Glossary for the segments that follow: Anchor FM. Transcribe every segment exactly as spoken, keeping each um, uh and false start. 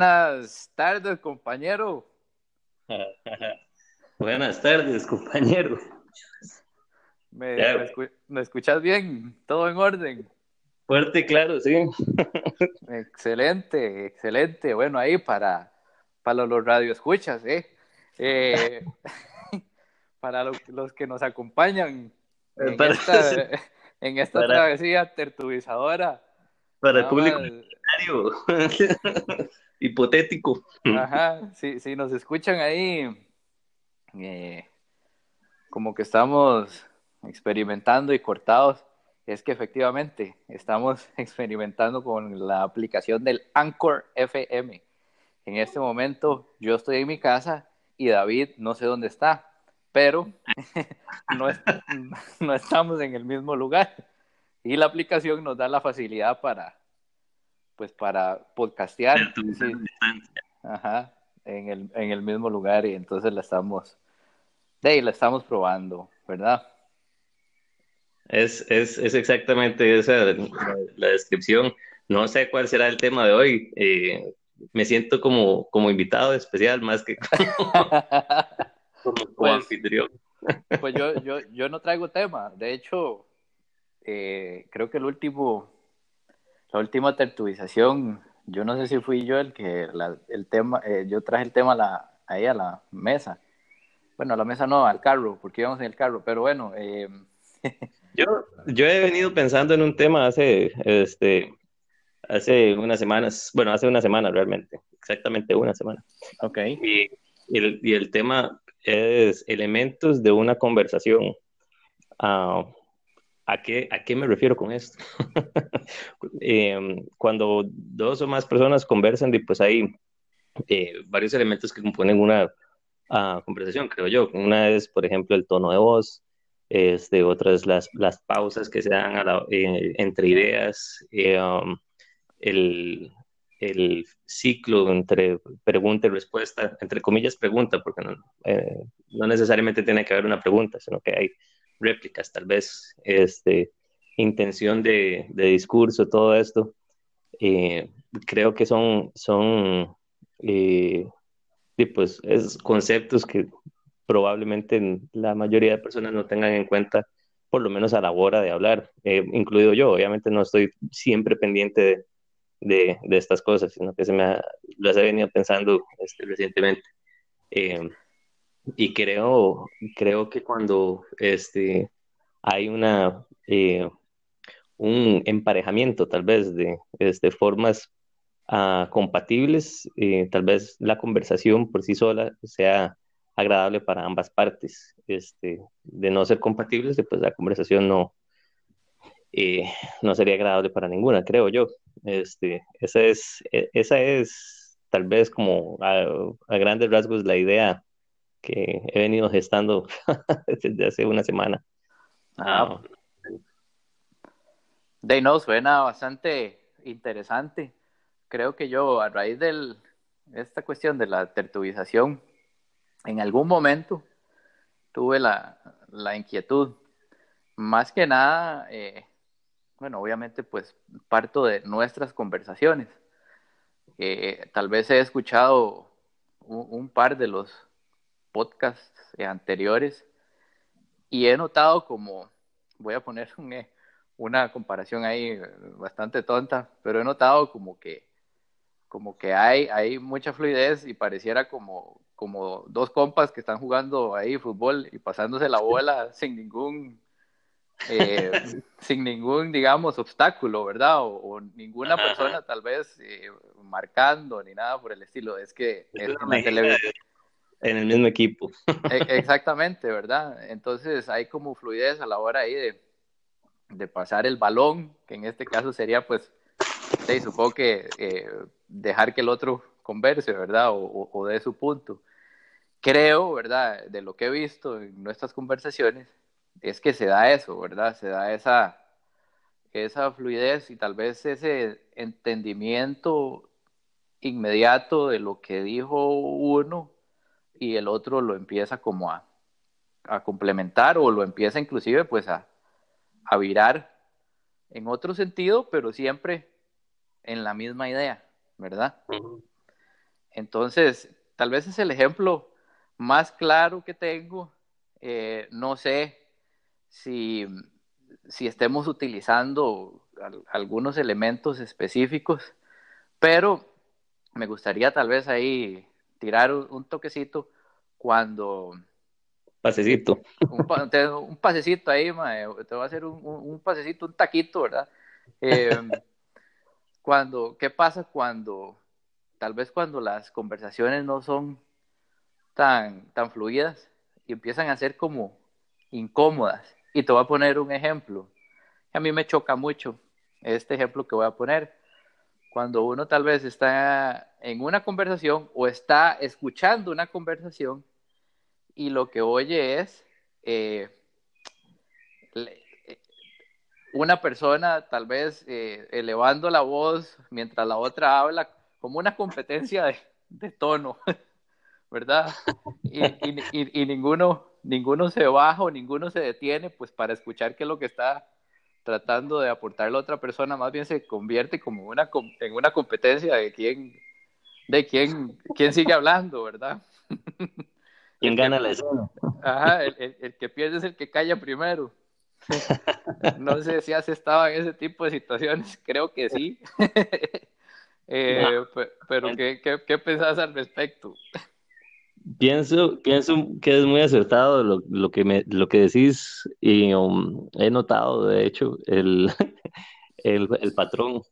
Buenas tardes, compañero. Buenas tardes, compañero. ¿Me, yeah. me, escu- ¿Me escuchas bien? ¿Todo en orden? Fuerte, claro, sí. Excelente, excelente. Bueno, ahí para, para los radioescuchas, ¿eh? eh para lo, los que nos acompañan en para, esta, sí. en esta para, travesía tertubizadora. Para el público más... hipotético. Ajá, si, si nos escuchan ahí, eh, como que estamos experimentando y cortados, es que efectivamente estamos experimentando con la aplicación del Anchor F M. En este momento yo estoy en mi casa y David no sé dónde está, pero no, es, no estamos en el mismo lugar. Y la aplicación nos da la facilidad para, pues, para podcastear. Sí. Ajá, en el, en el mismo lugar, y entonces la estamos, de ahí la estamos probando, ¿verdad? Es, es, es exactamente esa la, la descripción. No sé cuál será el tema de hoy. Eh, me siento como, como invitado especial más que como, como pues, anfitrión. Pues yo, yo, yo no traigo tema. De hecho, eh, creo que el último, la última tertulización, yo no sé si fui yo el que la, el tema, eh, yo traje el tema a la, ahí a la mesa. Bueno, a la mesa no, al carro, porque íbamos en el carro. Pero bueno. Eh, Yo, yo he venido pensando en un tema hace, este, hace unas semanas, bueno, hace una semana realmente, exactamente una semana. Okay. Y, y, el, y el tema es elementos de una conversación. Uh, ¿a qué, a qué me refiero con esto? eh, cuando dos o más personas conversan, pues hay eh, varios elementos que componen una uh, conversación, creo yo. Una es, por ejemplo, el tono de voz. Este, otras las, las pausas que se dan a la, eh, entre ideas, eh, um, el, el ciclo entre pregunta y respuesta, entre comillas pregunta, porque no, eh, no necesariamente tiene que haber una pregunta, sino que hay réplicas, tal vez, este, intención de, de discurso, todo esto. Eh, creo que son, son eh, pues, es conceptos que probablemente la mayoría de personas no tengan en cuenta, por lo menos a la hora de hablar, eh, incluido yo. Obviamente no estoy siempre pendiente de, de, de estas cosas, sino que se me ha, las he venido pensando este, recientemente. Eh, y creo, creo que cuando este, hay una, eh, un emparejamiento, tal vez, de este, formas uh, compatibles, eh, tal vez la conversación por sí sola sea agradable para ambas partes. Este, de no ser compatibles, pues la conversación no, eh, no sería agradable para ninguna, creo yo. Este, esa es, esa es tal vez como a, a grandes rasgos la idea que he venido gestando desde hace una semana. Ah, de no, suena bastante interesante. Creo que yo, a raíz de esta cuestión de la tertulización, en algún momento tuve la, la inquietud, más que nada, eh, bueno, obviamente pues parto de nuestras conversaciones. Eh, tal vez he escuchado un, un par de los podcasts anteriores y he notado como, voy a poner un, una comparación ahí bastante tonta, pero he notado como que, como que hay, hay mucha fluidez y pareciera como... como dos compas que están jugando ahí fútbol y pasándose la bola sin ningún, eh, sin ningún, digamos, obstáculo, ¿verdad? O, o ninguna ajá, persona ajá. tal vez eh, marcando ni nada por el estilo. Es que es una televisión. En el mismo equipo. E- exactamente, ¿verdad? Entonces hay como fluidez a la hora ahí de, de pasar el balón, que en este caso sería, pues, sí, supongo que eh, dejar que el otro converse, ¿verdad? O, o, o de su punto. Creo, ¿verdad? De lo que he visto en nuestras conversaciones, es que se da eso, ¿verdad? Se da esa, esa fluidez y tal vez ese entendimiento inmediato de lo que dijo uno y el otro lo empieza como a, a complementar o lo empieza inclusive pues a, a virar en otro sentido, pero siempre en la misma idea, ¿verdad? Uh-huh. Entonces, tal vez es el ejemplo más claro que tengo. Eh, no sé si, si estemos utilizando al, algunos elementos específicos, pero me gustaría tal vez ahí tirar un, un toquecito cuando... Pasecito. Un, un pasecito ahí, mae, te voy a hacer un, un, un pasecito, un taquito, ¿verdad? Eh, cuando, ¿qué pasa cuando, tal vez cuando las conversaciones no son tan, tan fluidas y empiezan a ser como incómodas? Y te voy a poner un ejemplo. A mí me choca mucho este ejemplo que voy a poner. Cuando uno tal vez está en una conversación o está escuchando una conversación y lo que oye es eh, una persona tal vez eh, elevando la voz mientras la otra habla, como una competencia de, de tono, ¿verdad? Y, y, y, y ninguno, ninguno se baja o ninguno se detiene pues para escuchar qué es lo que está tratando de aportar la otra persona. Más bien se convierte como una, en una competencia de quién, de quién, quién sigue hablando, ¿verdad? ¿Quién gana la escena? Ajá, el, el, el que pierde es el que calla primero. No sé si has estado en ese tipo de situaciones, creo que sí. Eh, nah, pero ¿qué, qué, ¿qué pensás al respecto? Pienso, pienso que es muy acertado lo, lo, que, me, lo que decís y um, he notado, de hecho, el, el, el patrón.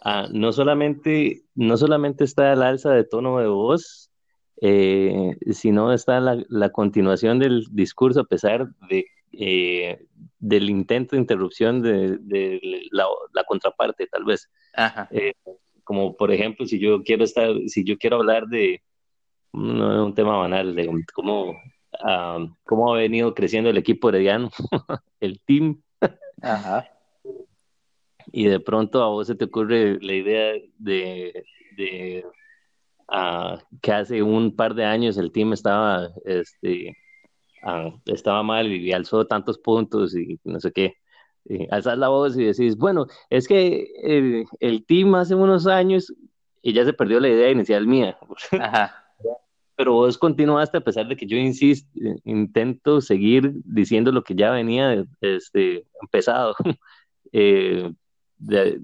Ah, no, solamente, no solamente está el alza de tono de voz, eh, sino está la, la continuación del discurso a pesar de, eh, del intento de interrupción de, de la, la contraparte, tal vez. Ajá. Eh, Como por ejemplo, si yo quiero estar, si yo quiero hablar de no, un tema banal, de cómo, um, cómo ha venido creciendo el equipo herediano, el team. Ajá. Y de pronto a vos se te ocurre la idea de, de uh, que hace un par de años el team estaba, este, uh, estaba mal y alzó tantos puntos y no sé qué. Eh, alzas la voz y decís, bueno, es que el, el team hace unos años y ya se perdió la idea inicial mía. Ajá. Pero vos continuaste a pesar de que yo insisto, intento seguir diciendo lo que ya venía este, empezado eh, de,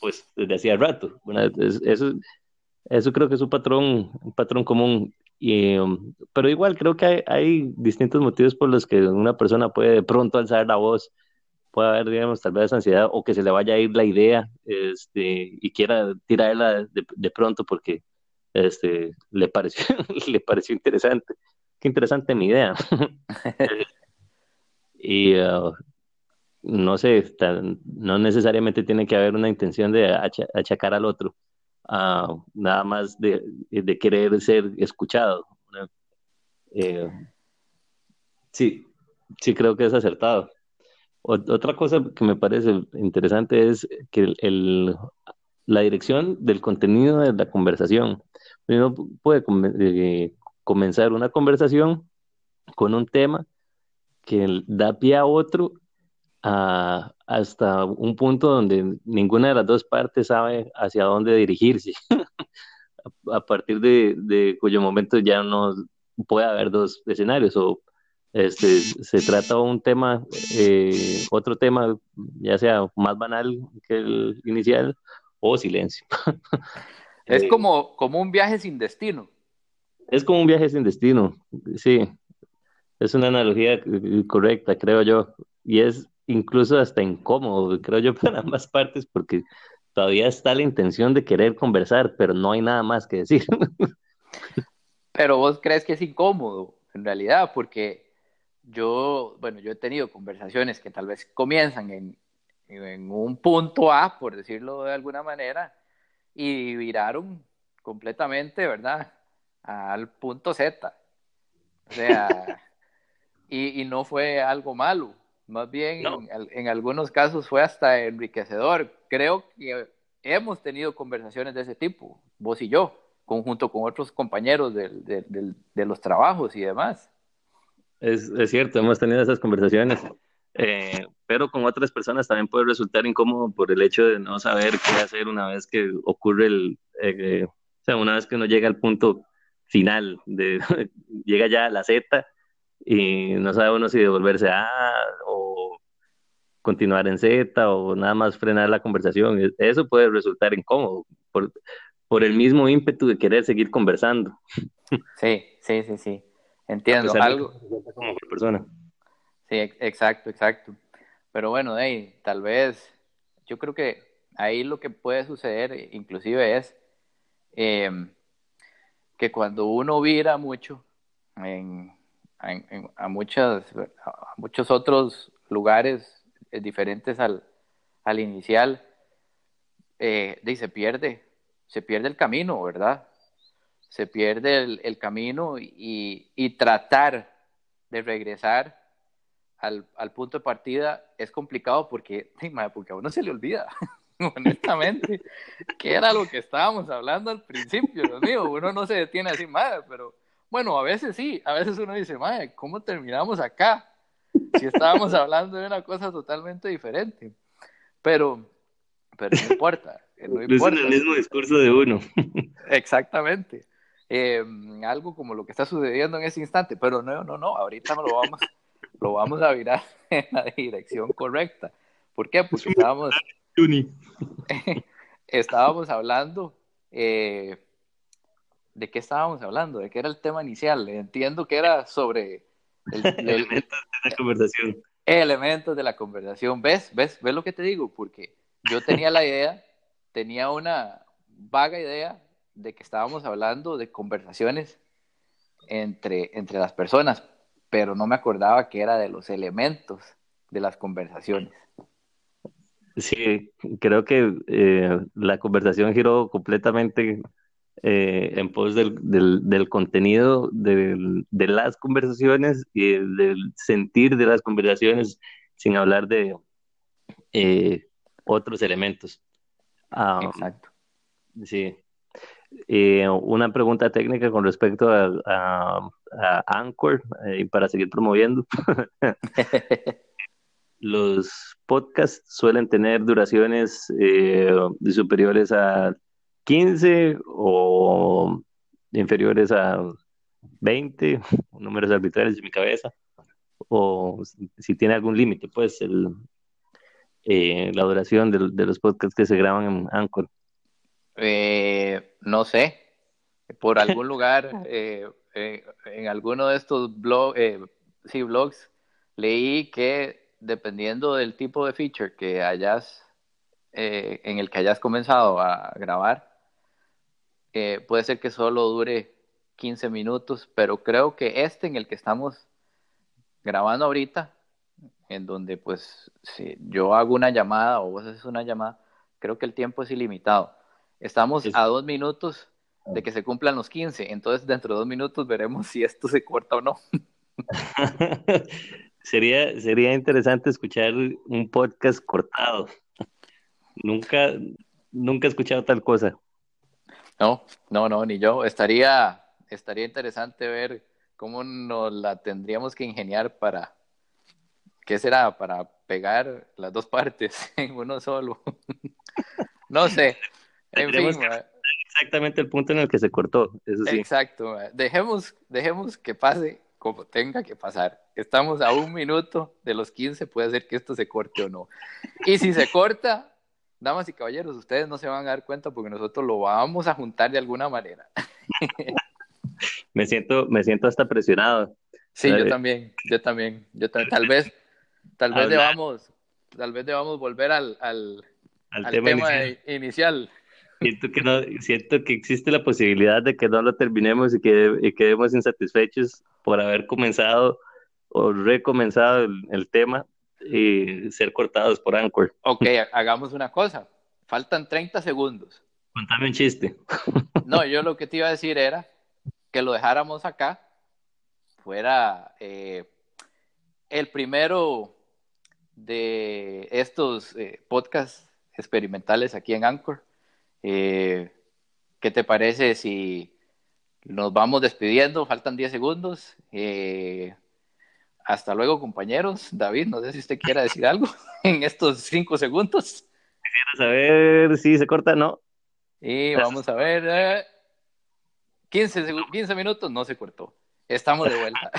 pues desde hacía rato. Bueno, eso, eso creo que es un patrón, un patrón común. Y, pero igual creo que hay, hay distintos motivos por los que una persona puede de pronto alzar la voz. Puede haber, digamos, tal vez ansiedad o que se le vaya a ir la idea este, y quiera tirarla de, de pronto porque este, le, pareció, le pareció interesante. Qué interesante mi idea. Y uh, no sé, tan, no necesariamente tiene que haber una intención de acha, achacar al otro, uh, nada más de, de querer ser escuchado. ¿No? Eh, sí, sí creo que es acertado. Otra cosa que me parece interesante es que el, el, la dirección del contenido de la conversación. Uno puede com- eh, comenzar una conversación con un tema que da pie a otro a, hasta un punto donde ninguna de las dos partes sabe hacia dónde dirigirse. a, a partir de, de cuyo momento ya no puede haber dos escenarios o Este, se trata un tema, eh, otro tema, ya sea más banal que el inicial, o silencio. Es eh, como, como un viaje sin destino. Es como un viaje sin destino, sí. Es una analogía correcta, creo yo. Y es incluso hasta incómodo, creo yo, para ambas partes, porque todavía está la intención de querer conversar, pero no hay nada más que decir. Pero vos crees que es incómodo, en realidad, porque... Yo, bueno, yo he tenido conversaciones que tal vez comienzan en, en un punto A, por decirlo de alguna manera, y viraron completamente, ¿verdad?, al punto Z. O sea, y, y no fue algo malo. Más bien, no. en, en algunos casos fue hasta enriquecedor. Creo que hemos tenido conversaciones de ese tipo, vos y yo, junto con otros compañeros de, de, de, de los trabajos y demás. Es, es cierto, hemos tenido esas conversaciones, eh, pero con otras personas también puede resultar incómodo por el hecho de no saber qué hacer una vez que ocurre el, eh, sea, una vez que uno llega al punto final, de, llega ya a la Z y no sabe uno si devolverse a A o continuar en Z o nada más frenar la conversación. Eso puede resultar incómodo por, por el mismo ímpetu de querer seguir conversando. Sí, sí, sí, sí. Entiendo. Algo como por persona. Sí, exacto, exacto. Pero bueno, hey, tal vez, yo creo que ahí lo que puede suceder inclusive es eh, que cuando uno vira mucho en, en, en, a, muchas, a muchos otros lugares diferentes al, al inicial, eh, y se pierde, se pierde el camino, ¿verdad? Se pierde el, el camino y, y tratar de regresar Al, al punto de partida es complicado porque, porque a uno se le olvida, honestamente, que era lo que estábamos hablando al principio, Dios mío, uno no se detiene así, madre, pero bueno, a veces sí, a veces uno dice, madre, ¿cómo terminamos acá? Si estábamos hablando de una cosa totalmente diferente, pero, pero no importa. No importa. Es el mismo discurso de uno. Exactamente, eh, algo como lo que está sucediendo en ese instante, pero no, no, no, ahorita no lo vamos lo vamos a virar en la dirección correcta. ¿Por qué? Porque estábamos, estábamos hablando, eh, ¿de qué estábamos hablando? ¿De qué era el tema inicial? Entiendo que era sobre el, el, elementos de la conversación. Elementos de la conversación. ¿Ves? ¿Ves? ¿Ves lo que te digo? Porque yo tenía la idea, tenía una vaga idea de que estábamos hablando de conversaciones entre, entre las personas, pero no me acordaba que era de los elementos de las conversaciones. Sí, creo que eh, la conversación giró completamente eh, en pos del, del, del contenido del, de las conversaciones y del sentir de las conversaciones, sin hablar de eh, otros elementos. Um, Exacto. Sí. Eh, una pregunta técnica con respecto a, a, a Anchor, eh, para seguir promoviendo. Los podcasts suelen tener duraciones eh, superiores a quince o inferiores a veinte, números arbitrarios de mi cabeza, o si tiene algún límite, pues el, eh, la duración de, de los podcasts que se graban en Anchor. Eh, no sé, por algún lugar, eh, eh, en alguno de estos blog, eh, sí, blogs, leí que dependiendo del tipo de feature que hayas, eh, en el que hayas comenzado a grabar, eh, puede ser que solo dure quince minutos, pero creo que este en el que estamos grabando ahorita, en donde pues si yo hago una llamada o vos haces una llamada, creo que el tiempo es ilimitado. Estamos a dos minutos de que se cumplan los quince, entonces dentro de dos minutos veremos si esto se corta o no. Sería, sería interesante escuchar un podcast cortado. Nunca, nunca he escuchado tal cosa. No, no, no, ni yo. Estaría, estaría interesante ver cómo nos la tendríamos que ingeniar para, ¿qué será? Para pegar las dos partes en uno solo. No sé. En fin, exactamente el punto en el que se cortó, eso sí. Exacto, dejemos, dejemos que pase como tenga que pasar. Estamos a un minuto de los quince, puede ser que esto se corte o no. Y si se corta, damas y caballeros, ustedes no se van a dar cuenta porque nosotros lo vamos a juntar de alguna manera. Me siento, me siento hasta presionado. Sí, ¿sabes? yo también, yo también, yo también. Tal vez, tal vez debamos, tal vez debamos volver al, al, al, al tema, tema inicial. inicial. Siento que, no, siento que existe la posibilidad de que no lo terminemos y que y quedemos insatisfechos por haber comenzado o recomenzado el, el tema y ser cortados por Anchor. Ok, hagamos una cosa. Faltan treinta segundos. Contame un chiste. No, yo lo que te iba a decir era que lo dejáramos acá. Fuera eh, el primero de estos eh, podcasts experimentales aquí en Anchor. Eh, ¿qué te parece si nos vamos despidiendo? Faltan diez segundos. Eh, hasta luego, compañeros. David, no sé si usted quiera decir algo en estos cinco segundos. Quisiera saber si se corta o no. Y vamos a ver. Eh, quince, quince minutos, no se cortó. Estamos de vuelta.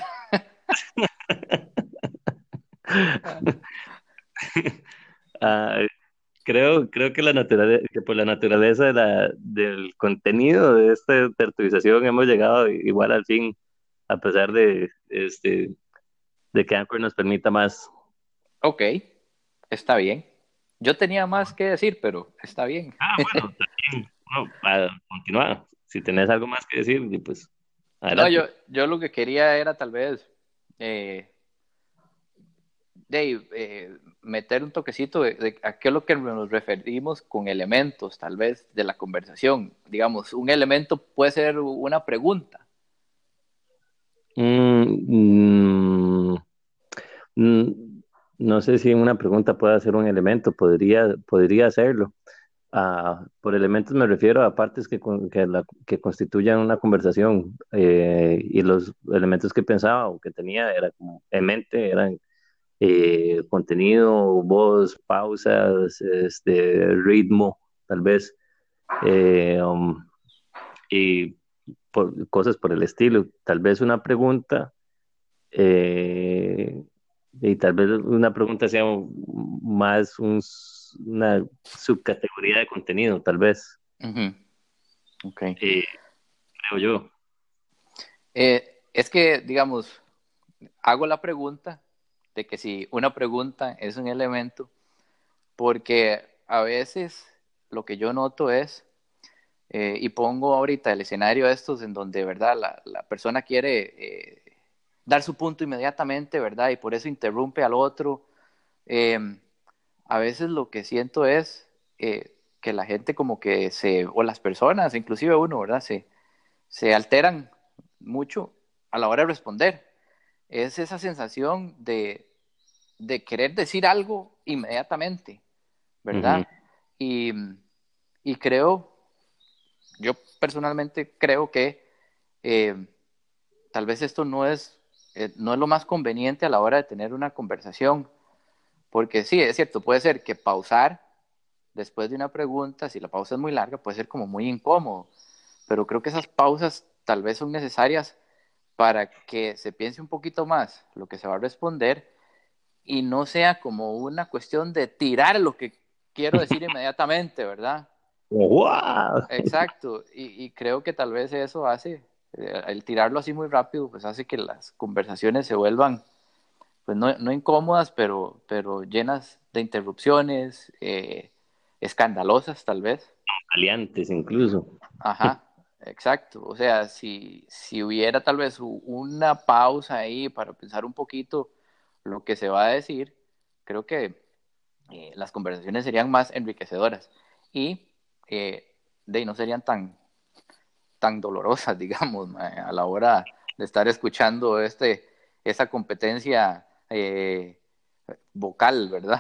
uh, creo, creo que, la naturaleza, que por la naturaleza de la, del contenido de esta tertulización hemos llegado igual al fin, a pesar de, este, de que Anchor nos permita más. Ok, está bien. Yo tenía más que decir, pero está bien. Ah, bueno, está bien. Bueno, para continuar, si tenés algo más que decir, pues adelante. No, yo, yo lo que quería era tal vez eh, de, eh, meter un toquecito de, de a qué es lo que nos referimos con elementos, tal vez, de la conversación. Digamos, un elemento puede ser una pregunta. Mm, mm, mm. No sé si una pregunta puede ser un elemento, podría, podría hacerlo. Uh, por elementos me refiero a partes que, que, la, que constituyan una conversación, eh, y los elementos que pensaba o que tenía era como en mente, eran eh, contenido, voz, pausas, este, ritmo, tal vez, eh, um, y por, cosas por el estilo. Tal vez una pregunta... Eh, Y tal vez una pregunta sea más un, una subcategoría de contenido, tal vez. Uh-huh. Okay. Eh, creo yo. Eh, es que, digamos, hago la pregunta de que si una pregunta es un elemento, porque a veces lo que yo noto es, eh, y pongo ahorita el escenario estos en donde, ¿verdad? La, la persona quiere... Eh, dar su punto inmediatamente, ¿verdad? Y por eso interrumpe al otro. Eh, a veces lo que siento es eh, que la gente como que se, o las personas, inclusive uno, ¿verdad? Se, se alteran mucho a la hora de responder. Es esa sensación de, de querer decir algo inmediatamente, ¿verdad? Uh-huh. Y, y creo, yo personalmente creo que eh, tal vez esto no es Eh, no es lo más conveniente a la hora de tener una conversación, porque sí, es cierto, puede ser que pausar después de una pregunta, si la pausa es muy larga, puede ser como muy incómodo, pero creo que esas pausas tal vez son necesarias para que se piense un poquito más lo que se va a responder y no sea como una cuestión de tirar lo que quiero decir inmediatamente, ¿verdad? ¡Wow! Exacto, y, y creo que tal vez eso hace... el tirarlo así muy rápido pues hace que las conversaciones se vuelvan pues no, no incómodas pero, pero llenas de interrupciones, eh, escandalosas tal vez, aliantes incluso. Ajá, exacto. O sea, si, si hubiera tal vez una pausa ahí para pensar un poquito lo que se va a decir, creo que eh, las conversaciones serían más enriquecedoras y eh, de ahí no serían tan tan dolorosas, digamos, a la hora de estar escuchando este, esa competencia eh, vocal, ¿verdad?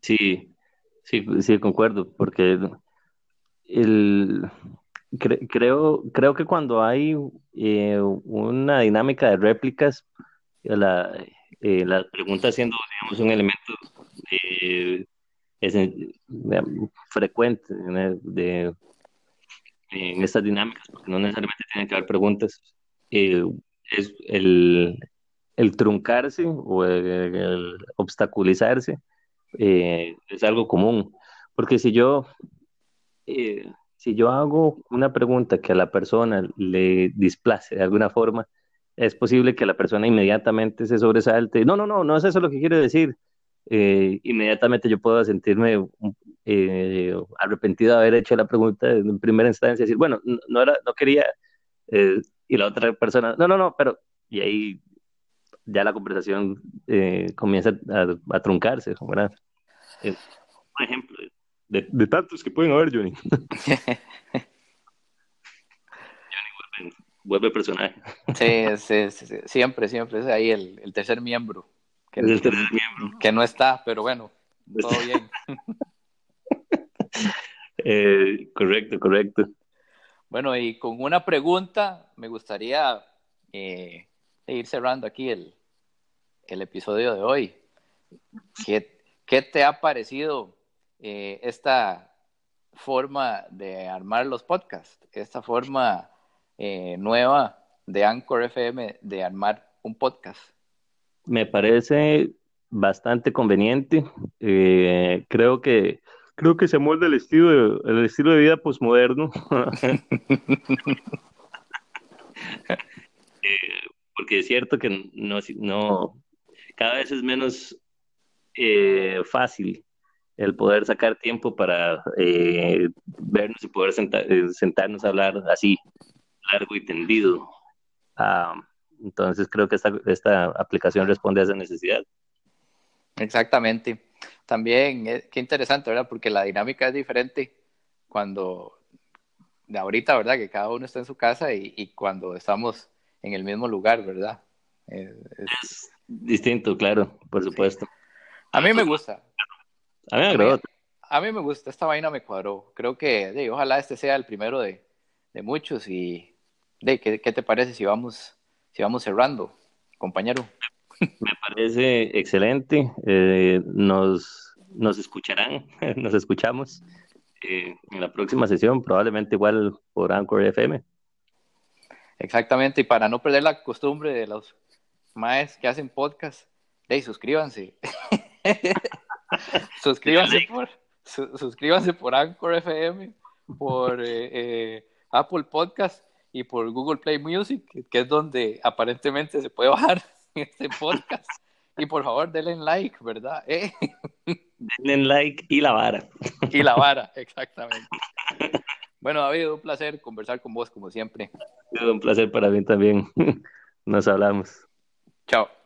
Sí, sí, sí, concuerdo, porque el, el, cre, creo, creo que cuando hay eh, una dinámica de réplicas, la, eh, la pregunta siendo, digamos, un elemento eh, es, digamos, frecuente de... de en estas dinámicas, porque no necesariamente tienen que haber preguntas, eh, es el, el truncarse o el, el obstaculizarse eh, es algo común, porque si yo eh, si yo hago una pregunta que a la persona le displace de alguna forma, es posible que la persona inmediatamente se sobresalte, no, no, no, no es eso lo que quiero decir, eh, inmediatamente yo puedo sentirme Eh, arrepentido de haber hecho la pregunta en primera instancia, decir, bueno, no, no era, no quería, eh, y la otra persona, no, no, no, pero, y ahí ya la conversación eh, comienza a, a truncarse, ¿verdad? Eh, un ejemplo de, de tantos que pueden haber, Johnny. Johnny vuelve, vuelve personaje. Sí, sí, sí, siempre, siempre, es ahí el, el tercer miembro. Que, el tercer que, miembro. Que no está, pero bueno, todo bien. Eh, correcto, correcto. Bueno, y con una pregunta me gustaría eh, ir cerrando aquí el, el episodio de hoy. ¿Qué, qué te ha parecido eh, esta forma de armar los podcasts? Esta forma eh, nueva de Anchor F M de armar un podcast. Me parece bastante conveniente. Eh, creo que creo que se molda el estilo de, el estilo de vida posmoderno. eh, porque es cierto que no, no cada vez es menos eh, fácil el poder sacar tiempo para eh, vernos y poder senta- sentarnos a hablar así, largo y tendido. Ah, entonces creo que esta, esta aplicación responde a esa necesidad. Exactamente. También, eh, qué interesante, ¿verdad? Porque la dinámica es diferente cuando, de ahorita, ¿verdad? Que cada uno está en su casa y, y cuando estamos en el mismo lugar, ¿verdad? Eh, es... es distinto, claro, por supuesto. Sí. A mí me gusta. A mí, me a mí me gusta, esta vaina me cuadró. Creo que de, ojalá este sea el primero de, de muchos. Y de ¿qué, qué te parece si vamos, si vamos cerrando, compañero? Me parece excelente. Eh, nos, nos escucharán, nos escuchamos eh, en la próxima sesión, probablemente igual por Anchor F M. Exactamente, y para no perder la costumbre de los maes que hacen podcast, de, suscríbanse. Suscríbanse por, su, suscríbanse por Anchor F M, por eh, eh, Apple Podcast y por Google Play Music, que es donde aparentemente se puede bajar este podcast. Y por favor, denle like, ¿verdad? ¿Eh? Denle like y la vara. Y la vara, exactamente. Bueno, David, un placer conversar con vos, como siempre. Un placer para mí también. Nos hablamos. Chao.